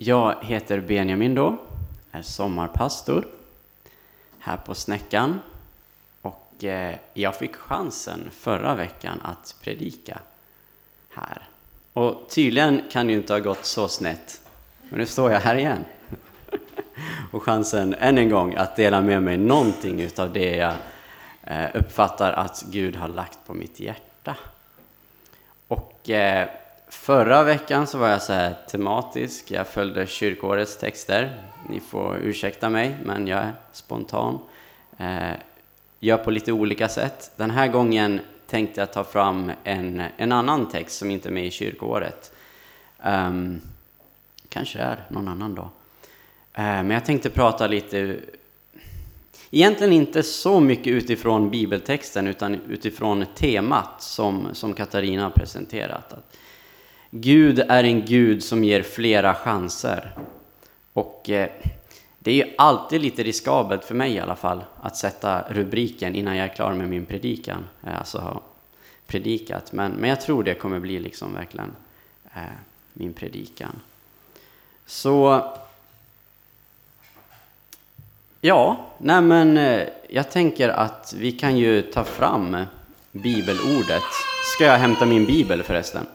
Jag heter Benjamin då, är sommarpastor här på Snäckan, och jag fick chansen förra veckan att predika här. Och tydligen kan det ju inte ha gått så snett, men nu står jag här igen. Och chansen än en gång att dela med mig någonting utav det jag uppfattar att Gud har lagt på mitt hjärta. Och förra veckan så var jag så här tematisk. Jag följde kyrkårets texter. Ni får ursäkta mig, men jag är spontan. Gör på lite olika sätt. Den här gången tänkte jag ta fram en annan text som inte är med i kyrkåret. Kanske är någon annan då. Men jag tänkte prata lite, egentligen inte så mycket utifrån bibeltexten utan utifrån temat som Katarina har presenterat. Att Gud är en Gud som ger flera chanser. Och det är ju alltid lite riskabelt för mig i alla fall att sätta rubriken innan jag är klar med min predikan. Alltså har predikat, men jag tror det kommer bli liksom verkligen min predikan. Så... jag tänker att vi kan ju ta fram bibelordet. Ska jag hämta min bibel förresten?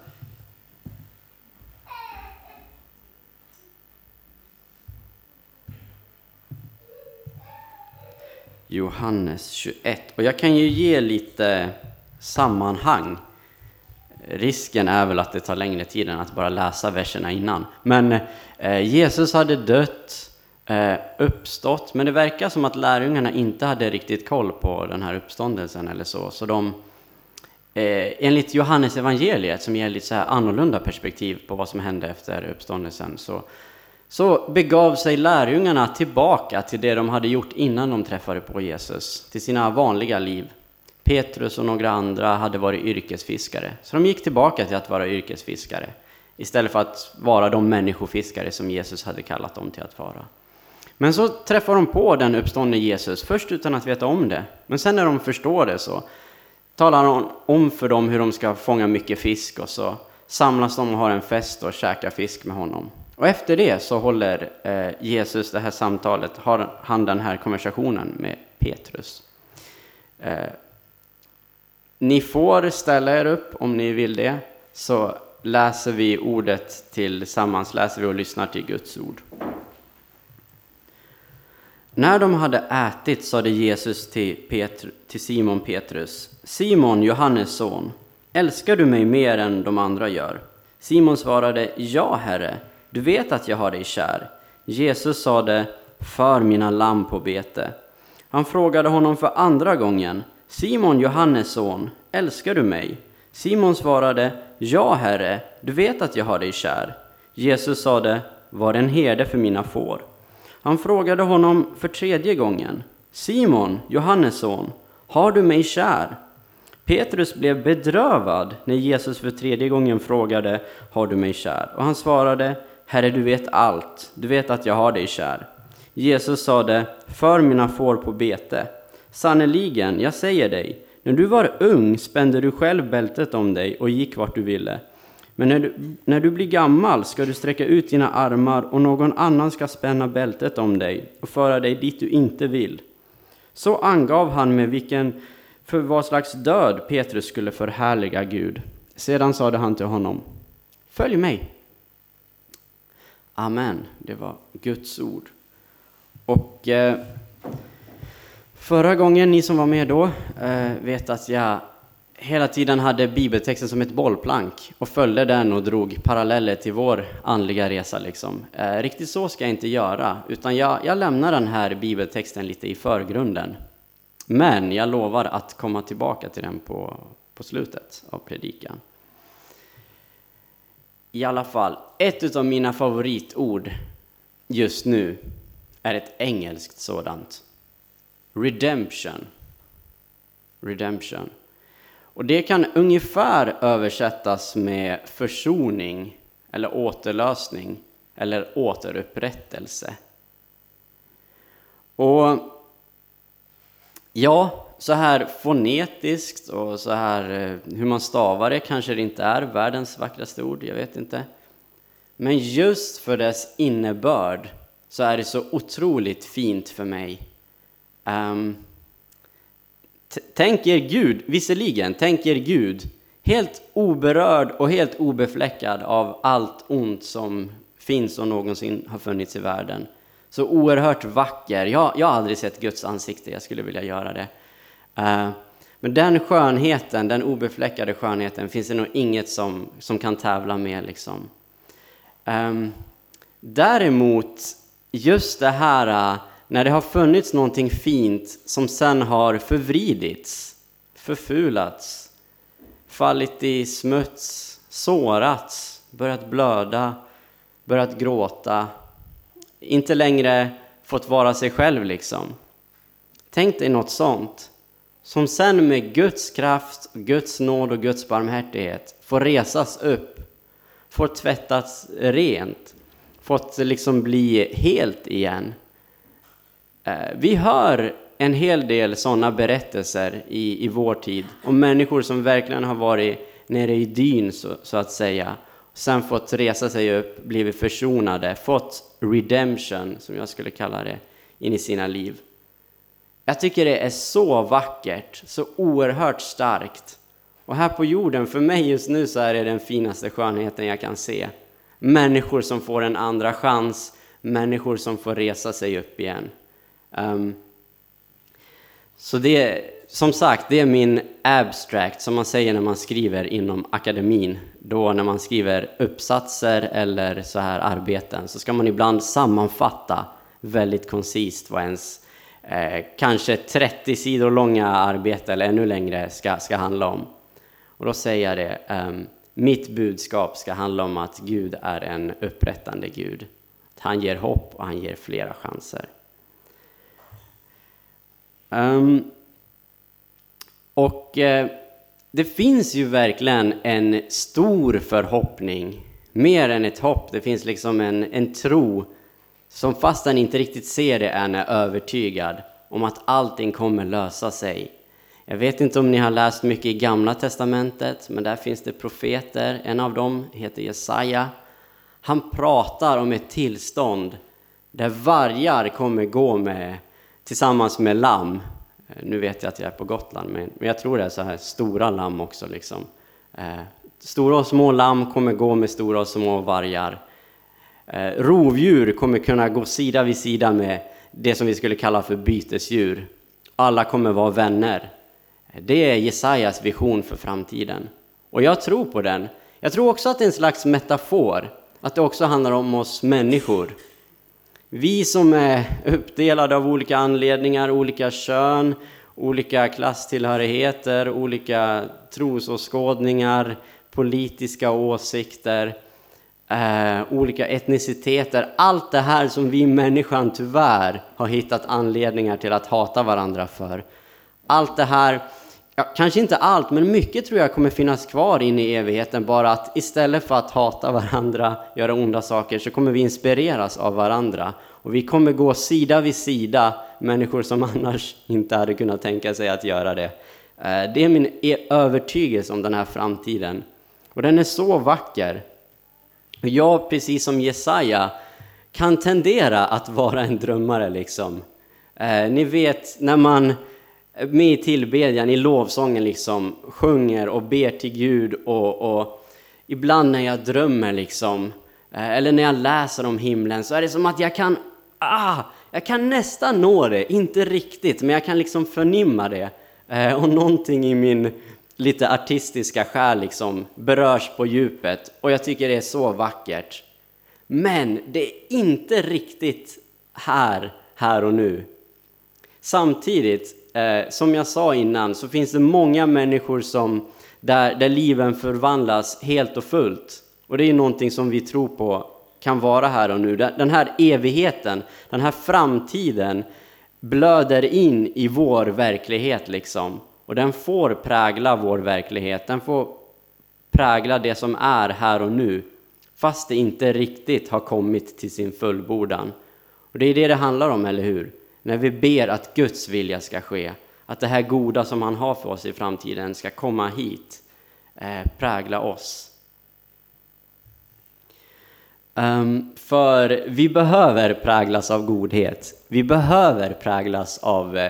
Johannes 21. Och jag kan ju ge lite sammanhang. Risken är väl att det tar längre tid än att bara läsa verserna innan. Men Jesus hade dött, uppstått, men det verkar som att lärjungarna inte hade riktigt koll på den här uppståndelsen eller så de enligt Johannes evangeliet, som ger lite så här annorlunda perspektiv på vad som hände efter uppståndelsen, så begav sig lärjungarna tillbaka till det de hade gjort innan de träffade på Jesus, till sina vanliga liv. Petrus och några andra hade varit yrkesfiskare, så de gick tillbaka till att vara yrkesfiskare istället för att vara de människofiskare som Jesus hade kallat dem till att vara. Men så träffar de på den uppståndne Jesus, först utan att veta om det. Men sen när de förstår det så talar han om för dem hur de ska fånga mycket fisk. Och så samlas de och har en fest och käkar fisk med honom. Och efter det så håller Jesus det här samtalet, har han den här konversationen med Petrus. Ni får ställa er upp om ni vill det, så läser vi ordet tillsammans, läser vi och lyssnar till Guds ord. När de hade ätit sade Jesus till Simon Petrus: Simon, Johannes son, älskar du mig mer än de andra gör? Simon svarade: Ja, Herre, du vet att jag har dig kär. Jesus sade: För mina lamm på bete. Han frågade honom för andra gången: Simon, Johannes son, älskar du mig? Simon svarade: Ja, Herre, du vet att jag har dig kär. Jesus sade: Var en herde för mina får. Han frågade honom för tredje gången: Simon, Johannes son, har du mig kär? Petrus blev bedrövad när Jesus för tredje gången frågade: Har du mig kär? Och han svarade: Herre, du vet allt. Du vet att jag har dig kär. Jesus sade: För mina får på bete. Sannerligen, jag säger dig, när du var ung spände du själv bältet om dig och gick vart du ville. Men när du blir gammal ska du sträcka ut dina armar och någon annan ska spänna bältet om dig och föra dig dit du inte vill. Så angav han med för vad slags död Petrus skulle förhärliga Gud. Sedan sade han till honom: Följ mig. Amen, det var Guds ord. Och förra gången, ni som var med då vet att jag hela tiden hade bibeltexten som ett bollplank och följde den och drog paralleller till vår andliga resa. Liksom. Riktigt så ska jag inte göra, utan jag lämnar den här bibeltexten lite i förgrunden. Men jag lovar att komma tillbaka till den på slutet av predikan. I alla fall, ett av mina favoritord just nu är ett engelskt sådant. Redemption. Redemption. Och det kan ungefär översättas med försoning eller återlösning eller återupprättelse. Och ja, så här fonetiskt och så här hur man stavar det kanske det inte är världens vackraste ord, jag vet inte. Men just för dess innebörd så är det så otroligt fint för mig. Tänk er Gud, helt oberörd och helt obefläckad av allt ont som finns och någonsin har funnits i världen. Så oerhört vacker. Jag har aldrig sett Guds ansikte, jag skulle vilja göra det. Men den skönheten, den obefläckade skönheten, finns det nog inget som kan tävla med liksom. Däremot, just det här när det har funnits någonting fint som sen har förvridits, förfulats, fallit i smuts, sårats, börjat blöda, börjat gråta, inte längre fått vara sig själv liksom. Tänk dig något sånt som sen med Guds kraft, Guds nåd och Guds barmhärtighet får resas upp, får tvättas rent, fått liksom bli helt igen. Vi hör en hel del sådana berättelser i vår tid om människor som verkligen har varit nere i dyn så att säga, sen fått resa sig upp, blivit försonade, fått redemption som jag skulle kalla det in i sina liv. Jag tycker det är så vackert, så oerhört starkt. Och här på jorden, för mig just nu så är det den finaste skönheten jag kan se. Människor som får en andra chans, människor som får resa sig upp igen. Så det, som sagt, det är min abstract som man säger när man skriver inom akademin. Då när man skriver uppsatser eller så här arbeten så ska man ibland sammanfatta väldigt koncist vad ens kanske 30 sidor långa arbete eller ännu längre ska handla om. Och då säger jag det, mitt budskap ska handla om att Gud är en upprättande Gud. Han ger hopp och han ger flera chanser. Det finns ju verkligen en stor förhoppning, mer än ett hopp. Det finns liksom en tro som fast den inte riktigt ser det än är övertygad om att allting kommer lösa sig. Jag vet inte om ni har läst mycket i Gamla Testamentet, men där finns det profeter. En av dem heter Jesaja. Han pratar om ett tillstånd där vargar kommer gå med tillsammans med lamm. Nu vet jag att jag är på Gotland, men jag tror det är så här stora lamm också. Liksom. Stora och små lamm kommer gå med stora och små vargar. Rovdjur kommer kunna gå sida vid sida med det som vi skulle kalla för bytesdjur. Alla kommer vara vänner. Det är Jesajas vision för framtiden. Och jag tror på den. Jag tror också att det är en slags metafor. Att det också handlar om oss människor. Vi som är uppdelade av olika anledningar, olika kön, olika klasstillhörigheter, olika trosåskådningar, politiska åsikter, olika etniciteter. Allt det här som vi människan tyvärr har hittat anledningar till att hata varandra för. Allt det här, kanske inte allt, men mycket tror jag kommer finnas kvar in i evigheten. Bara att istället för att hata varandra, göra onda saker, så kommer vi inspireras av varandra. Och vi kommer gå sida vid sida, människor som annars inte hade kunnat tänka sig att göra det. Det är min övertygelse om den här framtiden. Och den är så vacker. Jag, precis som Jesaja, kan tendera att vara en drömmare liksom. Ni vet, när man med i tillbedjan, i lovsången liksom, sjunger och ber till Gud och ibland när jag drömmer liksom, eller när jag läser om himlen, så är det som att jag kan nästan nå det, inte riktigt, men jag kan liksom förnimma det, och någonting i min lite artistiska själ liksom berörs på djupet och jag tycker det är så vackert. Men det är inte riktigt här och nu. Samtidigt, som jag sa innan, så finns det många människor som där liven förvandlas helt och fullt. Och det är någonting som vi tror på kan vara här och nu. Den här evigheten, den här framtiden blöder in i vår verklighet liksom. Och den får prägla vår verklighet. Den får prägla det som är här och nu. Fast det inte riktigt har kommit till sin fullbordan. Och det är det handlar om, eller hur? När vi ber att Guds vilja ska ske. Att det här goda som han har för oss i framtiden ska komma hit. Prägla oss. För vi behöver präglas av godhet. Vi behöver präglas av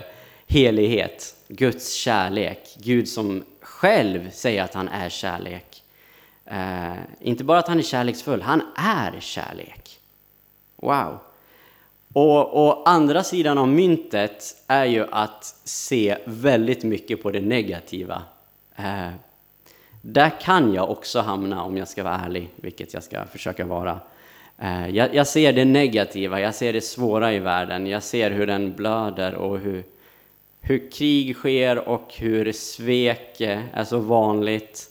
helighet, Guds kärlek. Gud som själv säger att han är kärlek. Inte bara att han är kärleksfull, han är kärlek. Wow. Och andra sidan av myntet är ju att se väldigt mycket på det negativa. Där kan jag också hamna, om jag ska vara ärlig, vilket jag ska försöka vara. Jag ser det negativa, jag ser det svåra i världen. Jag ser hur den blöder och hur krig sker och hur svek är så vanligt.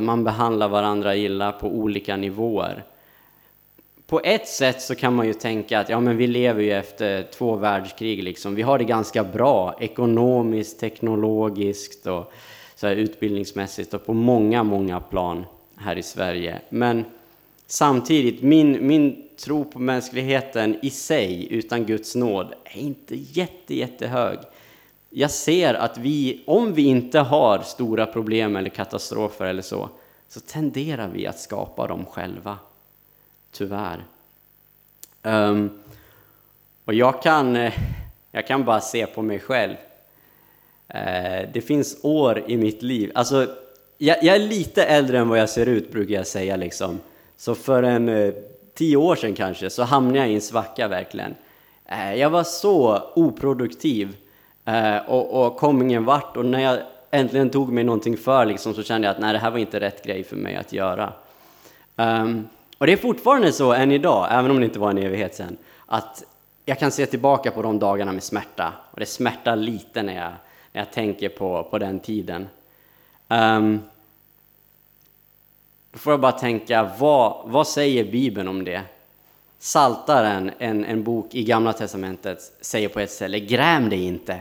Man behandlar varandra illa på olika nivåer. På ett sätt så kan man ju tänka att ja, men vi lever ju efter 2 världskrig. Liksom. Vi har det ganska bra ekonomiskt, teknologiskt och så här, utbildningsmässigt och på många plan här i Sverige. Men samtidigt, min tro på mänskligheten i sig utan Guds nåd är inte jättehög. Jag ser att om vi inte har stora problem eller katastrofer eller så tenderar vi att skapa dem själva. Tyvärr. Och jag kan bara se på mig själv. Det finns år i mitt liv. Alltså, jag är lite äldre än vad jag ser ut, brukar jag säga. Liksom. Så för 10 år sedan kanske så hamnade jag i en svacka verkligen. Jag var så oproduktiv och kom ingen vart. Och när jag äntligen tog mig någonting för liksom, så kände jag att nej, det här var inte rätt grej för mig att göra. Och det är fortfarande så än idag, även om det inte var en evighet sen, att jag kan se tillbaka på de dagarna med smärta. Och det smärtar lite när jag tänker på den tiden. Då får jag bara tänka, vad säger Bibeln om det? Psaltaren, en bok i Gamla Testamentet, säger på ett ställe, gräm dig inte.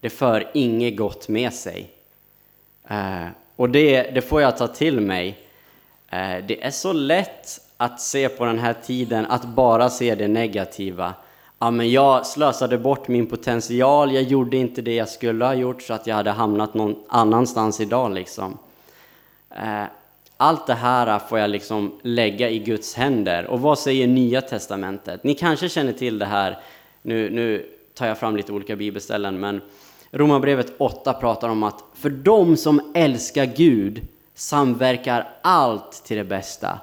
Det för inget gott med sig. Och det får jag ta till mig. Det är så lätt att se på den här tiden, att bara se det negativa. Ja, men jag slösade bort min potential, jag gjorde inte det jag skulle ha gjort så att jag hade hamnat någon annanstans idag. Liksom. Allt det här får jag liksom lägga i Guds händer. Och vad säger Nya Testamentet? Ni kanske känner till det här, nu tar jag fram lite olika bibelställen, men Romarbrevet 8 pratar om att för de som älskar Gud samverkar allt till det bästa.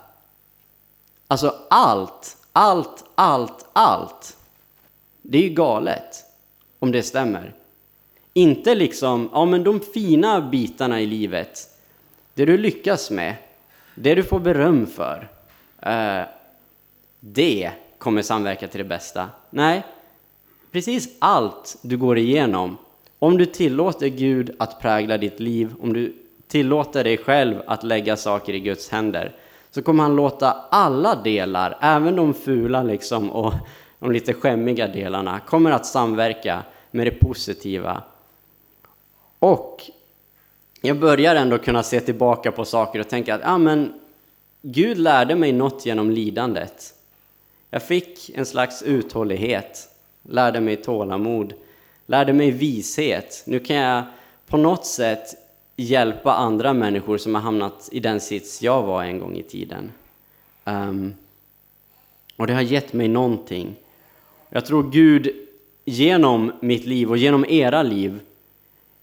Alltså allt. Det är ju galet om det stämmer. Inte liksom, ja men de fina bitarna i livet, det du lyckas med, det du får beröm för, det kommer samverka till det bästa. Nej, precis allt du går igenom, om du tillåter Gud att prägla ditt liv, om du tillåter dig själv att lägga saker i Guds händer, så kommer han låta alla delar, även de fula liksom, och de lite skämmiga delarna, kommer att samverka med det positiva. Och jag börjar ändå kunna se tillbaka på saker och tänka att ah, men, Gud lärde mig något genom lidandet. Jag fick en slags uthållighet, lärde mig tålamod, lärde mig vishet. Nu kan jag på något sätt hjälpa andra människor som har hamnat i den sits jag var en gång i tiden. Och det har gett mig någonting. Jag tror Gud genom mitt liv och genom era liv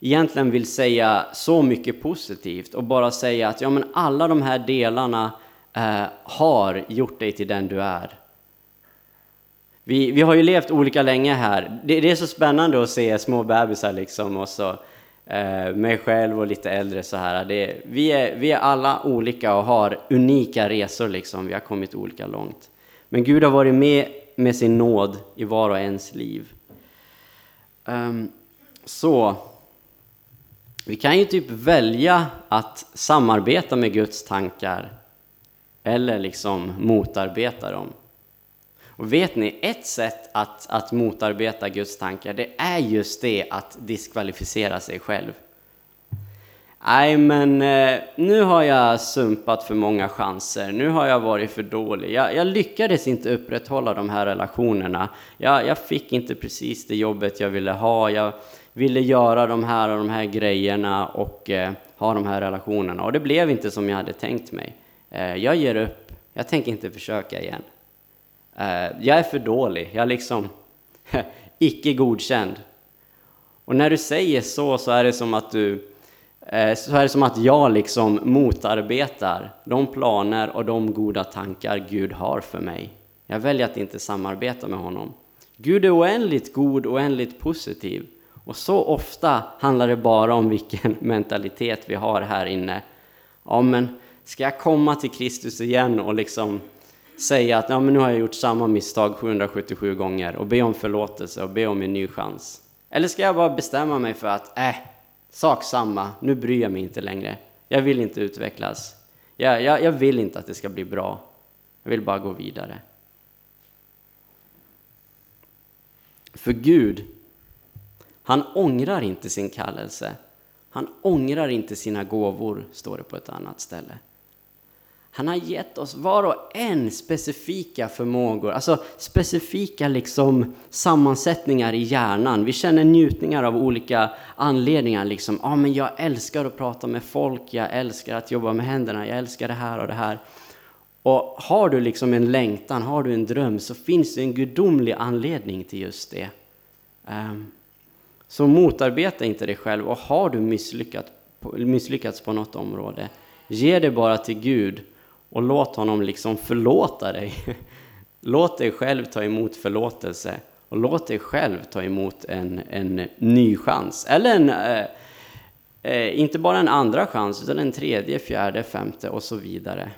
egentligen vill säga så mycket positivt och bara säga att ja, men alla de här delarna har gjort dig till den du är. Vi har ju levt olika länge här. Det är så spännande att se små bebisar liksom, och så mig själv och lite äldre så här. Vi är alla olika och har unika resor liksom. Vi har kommit olika långt. Men Gud har varit med sin nåd i var och ens liv. Så vi kan ju typ välja att samarbeta med Guds tankar eller liksom motarbeta dem. Och vet ni, ett sätt att motarbeta Guds tankar, det är just det att diskvalificera sig själv. Nej, men nu har jag sumpat för många chanser. Nu har jag varit för dålig. Jag lyckades inte upprätthålla de här relationerna. Jag fick inte precis det jobbet jag ville ha. Jag ville göra de här och de här grejerna och ha de här relationerna. Och det blev inte som jag hade tänkt mig. Jag ger upp. Jag tänker inte försöka igen. Jag är för dålig. Jag är liksom icke godkänd. Och när du säger så är det som att jag liksom motarbetar de planer och de goda tankar Gud har för mig. Jag väljer att inte samarbeta med honom. Gud är oändligt god och oändligt positiv. Och så ofta handlar det bara om vilken mentalitet vi har här inne. Ja, men ska jag komma till Kristus igen och liksom säga att ja, men nu har jag gjort samma misstag 777 gånger och be om förlåtelse och be om en ny chans? Eller ska jag bara bestämma mig för att sak samma, nu bryr jag mig inte längre. Jag vill inte utvecklas. Jag vill inte att det ska bli bra. Jag vill bara gå vidare. För Gud, han ångrar inte sin kallelse. Han ångrar inte sina gåvor, står det på ett annat ställe. Han har gett oss var och en specifika förmågor. Alltså specifika liksom sammansättningar i hjärnan. Vi känner njutningar av olika anledningar. Liksom, men jag älskar att prata med folk. Jag älskar att jobba med händerna. Jag älskar det här och det här. Och har du liksom en längtan, har du en dröm, så finns det en gudomlig anledning till just det. Så motarbeta inte dig själv. Och har du misslyckats på något område, ge det bara till Gud och låt honom liksom förlåta dig. Låt dig själv ta emot förlåtelse och låt dig själv ta emot en ny chans. Eller inte bara en andra chans utan en tredje, fjärde, femte och så vidare.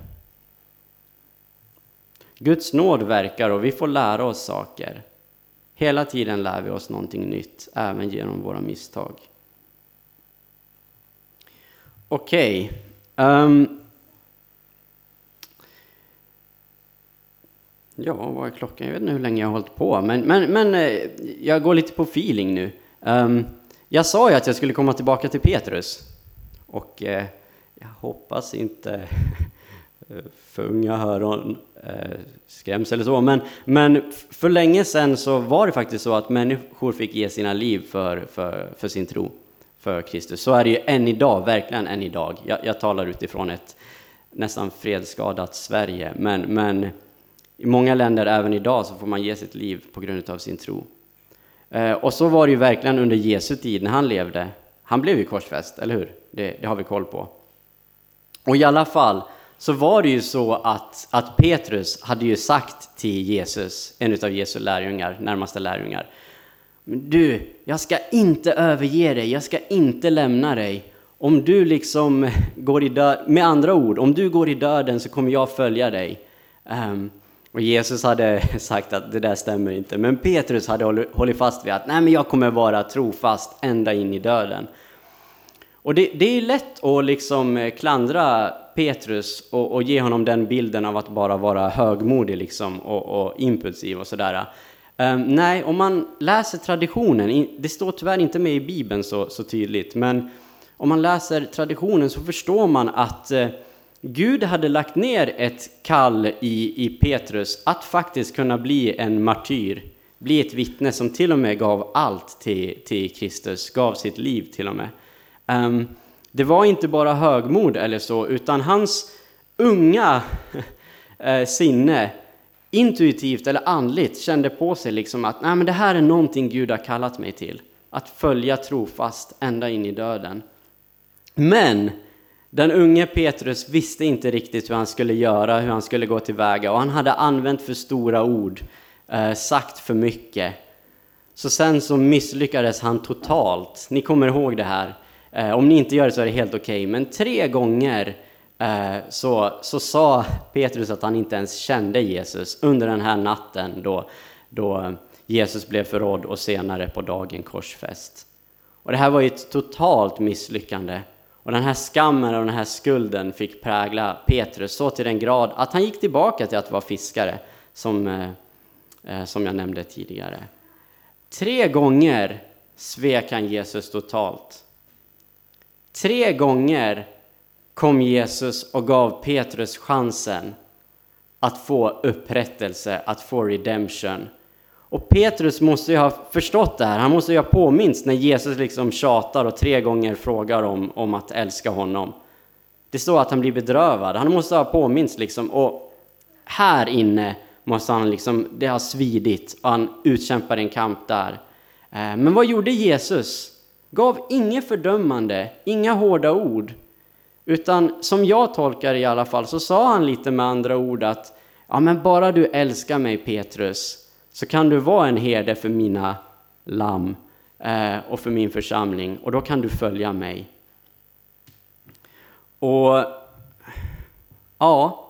Guds nåd verkar och vi får lära oss saker. Hela tiden lär vi oss någonting nytt, även genom våra misstag. Okej. Vad är klockan? Jag vet inte hur länge jag har hållit på. Men jag går lite på feeling nu. Jag sa ju att jag skulle komma tillbaka till Petrus. Och jag hoppas inte för unga öron skräms eller så. Men för länge sedan så var det faktiskt så att människor fick ge sina liv för sin tro. För Kristus. Så är det ju än idag, verkligen än idag. Jag talar utifrån ett nästan fredsskadat Sverige. Men i många länder även idag så får man ge sitt liv på grund av sin tro. Och så var det ju verkligen under Jesu tid när han levde. Han blev ju korsfäst, eller hur? Det har vi koll på. Och i alla fall så var det ju så att Petrus hade ju sagt till Jesus, en av Jesu lärjungar, närmaste lärjungar. Du, jag ska inte överge dig, jag ska inte lämna dig. Om du liksom går i döden, med andra ord, om du går i döden så kommer jag följa dig. Och Jesus hade sagt att det där stämmer inte. Men Petrus hade hållit fast vid att nej, men jag kommer vara trofast ända in i döden. Och det är lätt att liksom klandra Petrus och ge honom den bilden av att bara vara högmodig liksom, och impulsiv och sådär. Nej, om man läser traditionen, det står tyvärr inte med i Bibeln så tydligt, men om man läser traditionen så förstår man att Gud hade lagt ner ett kall i Petrus att faktiskt kunna bli en martyr, bli ett vittne som till och med gav allt till Kristus, gav sitt liv till och med. Det var inte bara högmod eller så, utan hans unga sinne intuitivt eller andligt kände på sig liksom att nej, men det här är någonting Gud har kallat mig till. Att följa trofast ända in i döden. Men den unge Petrus visste inte riktigt hur han skulle göra, hur han skulle gå tillväga. Och han hade använt för stora ord, sagt för mycket. Så sen så misslyckades han totalt. Ni kommer ihåg det här. Om ni inte gör det så är det helt okej. Men 3 gånger så sa Petrus att han inte ens kände Jesus under den här natten då Jesus blev förrådd och senare på dagen korsfäst. Och det här var ju ett totalt misslyckande. Och den här skammen och den här skulden fick prägla Petrus så till den grad att han gick tillbaka till att vara fiskare som jag nämnde tidigare. 3 gånger svek han Jesus totalt. 3 gånger kom Jesus och gav Petrus chansen att få upprättelse, att få redemption. Och Petrus måste ju ha förstått det här. Han måste ju ha påminns när Jesus liksom tjatar och 3 gånger frågar om att älska honom. Det står att han blir bedrövad. Han måste ha påminns liksom. Och här inne måste han liksom, det har svidit och han utkämpar en kamp där. Men vad gjorde Jesus? Gav inget fördömande, inga hårda ord. Utan som jag tolkar i alla fall så sa han lite med andra ord att ja, men bara du älskar mig Petrus så kan du vara en herde för mina lamm och för min församling. Och då kan du följa mig. Och ja,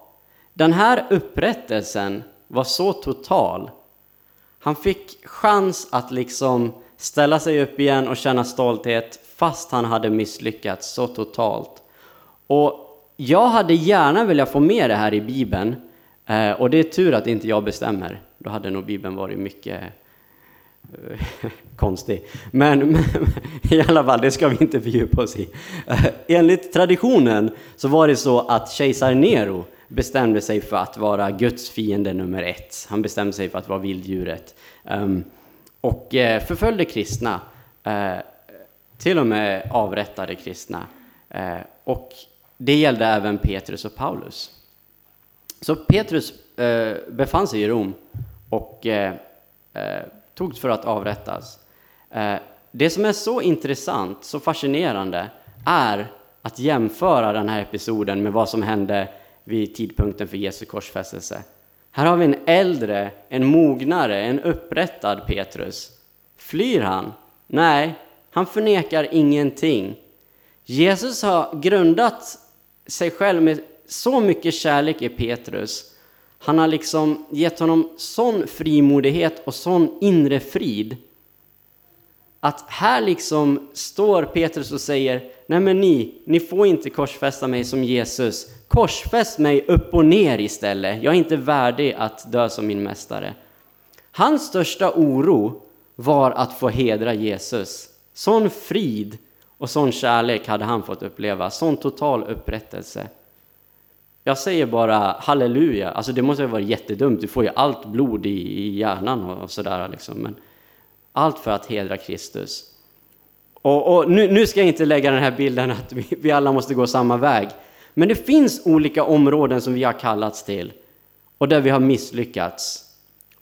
den här upprättelsen var så total. Han fick chans att liksom ställa sig upp igen och känna stolthet fast han hade misslyckats så totalt. Och jag hade gärna velat få med det här i Bibeln. Och det är tur att inte jag bestämmer. Då hade nog Bibeln varit mycket konstig. Men i alla fall, det ska vi inte fördjupa oss i. Enligt traditionen så var det så att kejsar Nero bestämde sig för att vara Guds fiende nummer 1. Han bestämde sig för att vara vilddjuret. Och förföljde kristna. Till och med avrättade kristna. Och det gällde även Petrus och Paulus. Så Petrus befann sig i Rom och togs för att avrättas. Det som är så intressant, så fascinerande, är att jämföra den här episoden med vad som hände vid tidpunkten för Jesu korsfästelse. Här har vi en äldre, en mognare, en upprättad Petrus. Flyr han? Nej, han förnekar ingenting. Jesus har grundat sig själv med så mycket kärlek i Petrus. Han har liksom gett honom sån frimodighet och sån inre frid. Att här liksom står Petrus och säger: nej men ni får inte korsfästa mig som Jesus. Korsfäst mig upp och ner istället. Jag är inte värdig att dö som min mästare. Hans största oro var att få hedra Jesus. Sån frid och sån kärlek hade han fått uppleva. Sån total upprättelse. Jag säger bara halleluja. Alltså det måste ju vara jättedumt. Du får ju allt blod i hjärnan och sådär liksom. Men allt för att hedra Kristus. Och nu ska jag inte lägga den här bilden att vi alla måste gå samma väg. Men det finns olika områden som vi har kallats till. Och där vi har misslyckats.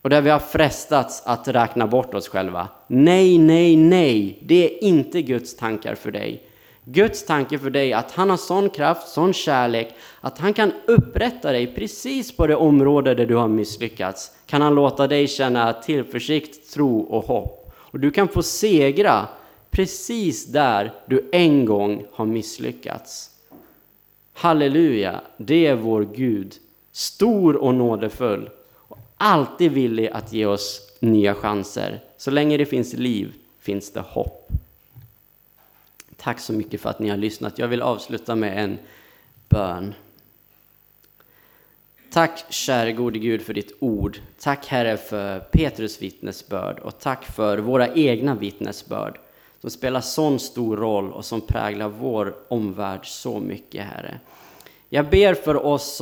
Och där vi har frestats att räkna bort oss själva. Nej, nej, nej. Det är inte Guds tankar för dig. Guds tanke för dig är att han har sån kraft, sån kärlek, att han kan upprätta dig precis på det område där du har misslyckats. Kan han låta dig känna tillförsikt, tro och hopp. Och du kan få segra precis där du en gång har misslyckats. Halleluja, det är vår Gud. Stor och nådefull. Och alltid villig att ge oss nya chanser. Så länge det finns liv finns det hopp. Tack så mycket för att ni har lyssnat. Jag vill avsluta med en bön. Tack käre gode Gud för ditt ord. Tack Herre för Petrus vittnesbörd. Och tack för våra egna vittnesbörd. Som spelar sån stor roll och som präglar vår omvärld så mycket Herre. Jag ber för oss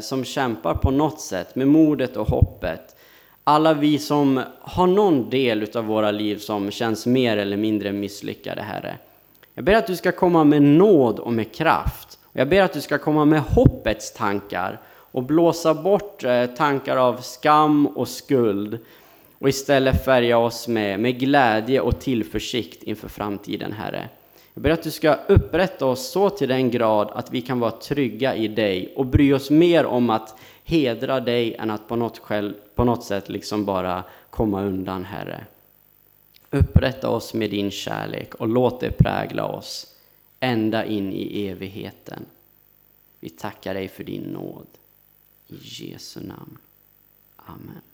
som kämpar på något sätt med modet och hoppet. Alla vi som har någon del av våra liv som känns mer eller mindre misslyckade Herre. Jag ber att du ska komma med nåd och med kraft. Jag ber att du ska komma med hoppets tankar. Och blåsa bort tankar av skam och skuld. Och istället färga oss med glädje och tillförsikt inför framtiden Herre. Jag ber att du ska upprätta oss så till den grad att vi kan vara trygga i dig. Och bry oss mer om att hedra dig än att på något sätt liksom bara komma undan Herre. Upprätta oss med din kärlek och låt det prägla oss ända in i evigheten. Vi tackar dig för din nåd. I Jesu namn. Amen.